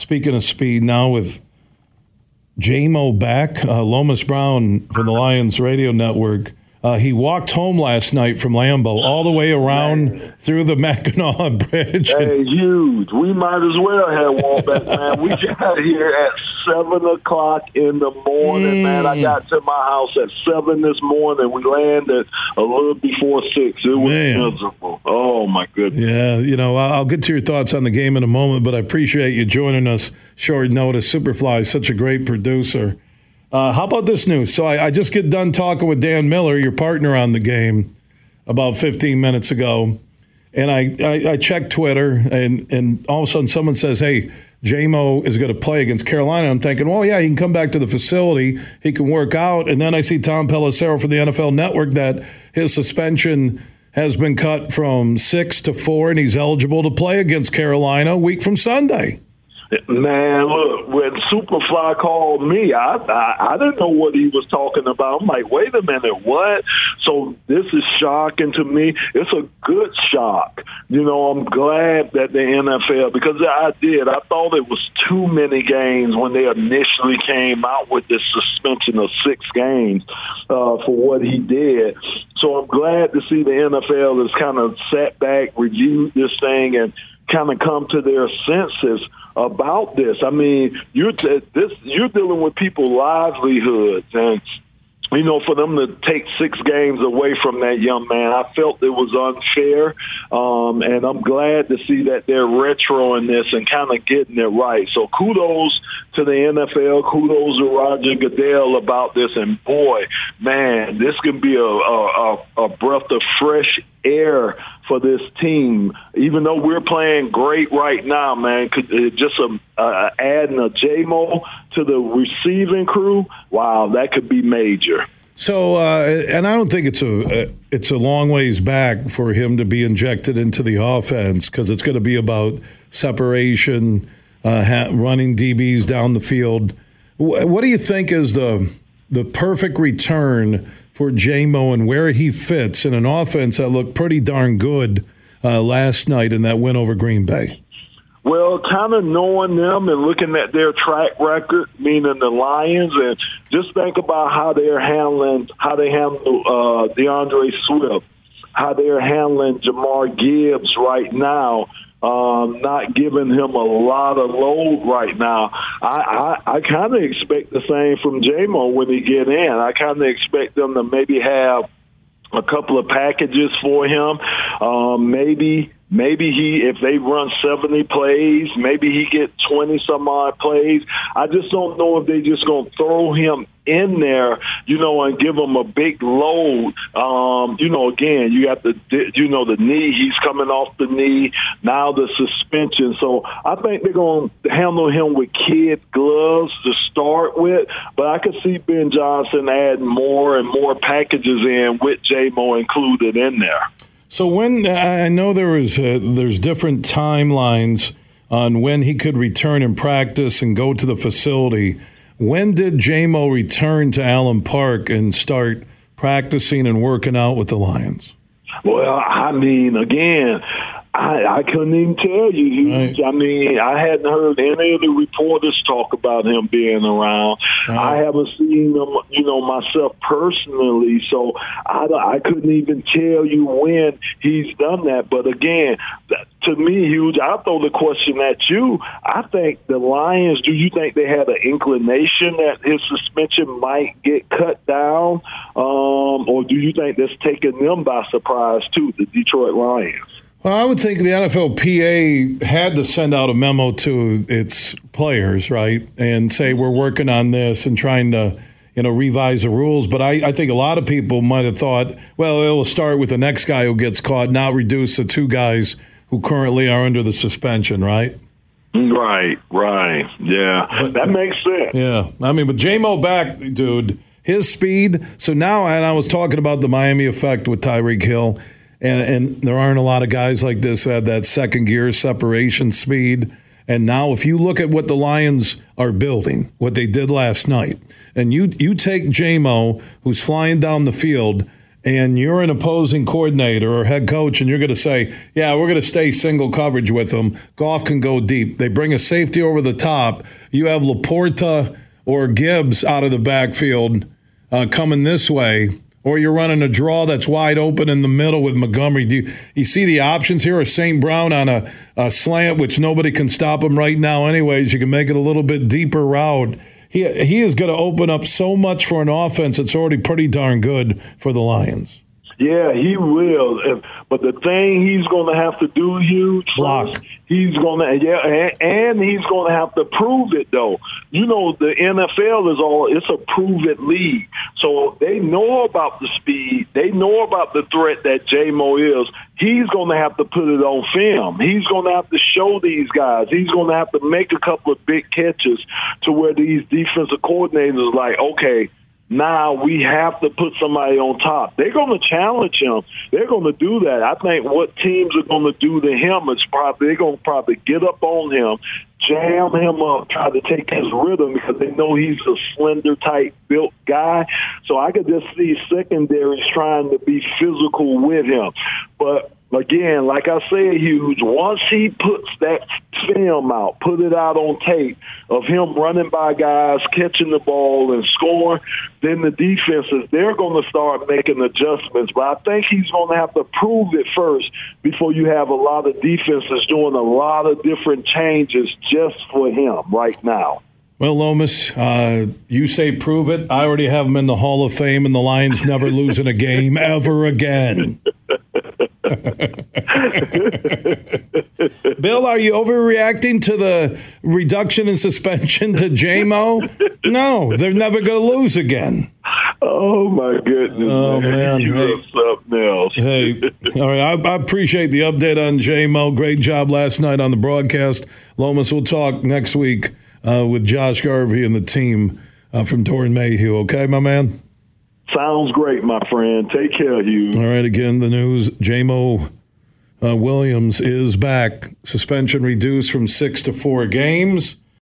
Speaking of speed, now with J-Mo back, Lomas Brown from the Lions Radio Network. He walked home last night from Lambeau all the way around through the Mackinac Bridge. Hey, huge. We might as well have walked back, man. We got here at 7 o'clock in the morning, man. I got to my house at 7 this morning. We landed a little before 6. It was miserable. Oh, my goodness. Yeah, you know, I'll get to your thoughts on the game in a moment, but I appreciate you joining us short notice. Superfly is such a great producer. How about this news? So I just get done talking with Dan Miller, your partner on the game, about 15 minutes ago. And I checked Twitter, and all of a sudden someone says, hey, J-Mo is going to play against Carolina. I'm thinking, well, yeah, he can come back to the facility. He can work out. And then I see Tom Pelissero from the NFL Network that his suspension has been cut from 6 to 4, and he's eligible to play against Carolina a week from Sunday. Man, look, when Superfly called me, I didn't know what he was talking about. I'm like, wait a minute, what? So this is shocking to me. It's a good shock. You know, I'm glad that the NFL, because I thought it was too many games when they initially came out with this suspension of 6 games for what he did. So I'm glad to see the NFL has kind of sat back, reviewed this thing, and kind of come to their senses about this. I mean, you're dealing with people's livelihoods, and you know, for them to take 6 games away from that young man, I felt it was unfair, and I'm glad to see that they're retroing this and kind of getting it right. So kudos to the NFL, kudos to Roger Goodell about this, and boy, man, this can be a breath of fresh air for this team. Even though we're playing great right now, man, just adding a J-Mo to the receiving crew, wow, that could be major. So, and I don't think it's a long ways back for him to be injected into the offense, because it's going to be about separation, running DBs down the field. What do you think is the perfect return for J-Mo and where he fits in an offense that looked pretty darn good last night in that win over Green Bay? Well, kind of knowing them and looking at their track record, meaning the Lions, and just think about how they handle DeAndre Swift, how they're handling Jahmyr Gibbs right now. Not giving him a lot of load right now. I kind of expect the same from J-Mo when he get in. I kind of expect them to maybe have a couple of packages for him. Maybe if they run 70 plays, maybe he get 20-some-odd plays. I just don't know if they just going to throw him in there, you know, and give him a big load. You know, again, you got the knee. He's coming off the knee, now the suspension. So I think they're going to handle him with kid gloves to start with. But I could see Ben Johnson adding more and more packages in with J-Mo included in there. So when I know there's different timelines on when he could return and practice and go to the facility. When did J-Mo return to Allen Park and start practicing and working out with the Lions? Well, I mean, again, I couldn't even tell you. Right. I mean, I hadn't heard any of the reporters talk about him being around. Right. I haven't seen him, you know, myself personally, so I couldn't even tell you when he's done that. But again, to me, Hugh, I'll throw the question at you. I think the Lions, do you think they had an inclination that his suspension might get cut down, or do you think that's taking them by surprise too, the Detroit Lions? Well, I would think the NFLPA had to send out a memo to its players, right, and say we're working on this and trying to, you know, revise the rules. But I think a lot of people might have thought, well, it will start with the next guy who gets caught, not reduce the 2 guys who currently are under the suspension, right? Right, yeah. But, that makes sense. Yeah, I mean, but J-Mo back, dude, his speed. So now, and I was talking about the Miami effect with Tyreek Hill, and there aren't a lot of guys like this who have that second gear separation speed. And now if you look at what the Lions are building, what they did last night, and you take J-Mo, who's flying down the field, and you're an opposing coordinator or head coach, and you're going to say, yeah, we're going to stay single coverage with them. Goff can go deep. They bring a safety over the top. You have Laporta or Gibbs out of the backfield coming this way, or you're running a draw that's wide open in the middle with Montgomery. Do you see the options here? Or St. Brown on a slant, which nobody can stop him right now anyways. You can make it a little bit deeper route. He is going to open up so much for an offense that's already pretty darn good for the Lions. Yeah, he will. But the thing he's going to have to do, Hugh, block. He's going to, and he's going to have to prove it, though. You know, the NFL it's a prove-it league. So they know about the speed. They know about the threat that Jahmyr is. He's going to have to put it on film. He's going to have to show these guys. He's going to have to make a couple of big catches to where these defensive coordinators are like, okay, now we have to put somebody on top. They're going to challenge him. They're going to do that. I think what teams are going to do to him is they're going to probably get up on him, jam him up, try to take his rhythm because they know he's a slender, tight-built guy. So I could just see secondaries trying to be physical with him. But, again, like I said, Hughes, once he puts that film out, put it out on tape of him running by guys, catching the ball and scoring, then the defenses, they're going to start making adjustments. But I think he's going to have to prove it first before you have a lot of defenses doing a lot of different changes just for him right now. Well, Lomas, you say prove it. I already have him in the Hall of Fame, and the Lions never losing a game ever again. Bill, are you overreacting to the reduction in suspension to J-Mo? No, they're never going to lose again. Oh, my goodness. Oh, man. Hey. Something else. Hey, all right, I appreciate the update on J-Mo. Great job last night on the broadcast. Lomas, we'll talk next week with Josh Garvey and the team from Torin Mayhew. Okay, my man? Sounds great, my friend. Take care of you. All right, again, the news, Jahmyr Williams is back. Suspension reduced from 6 to 4 games.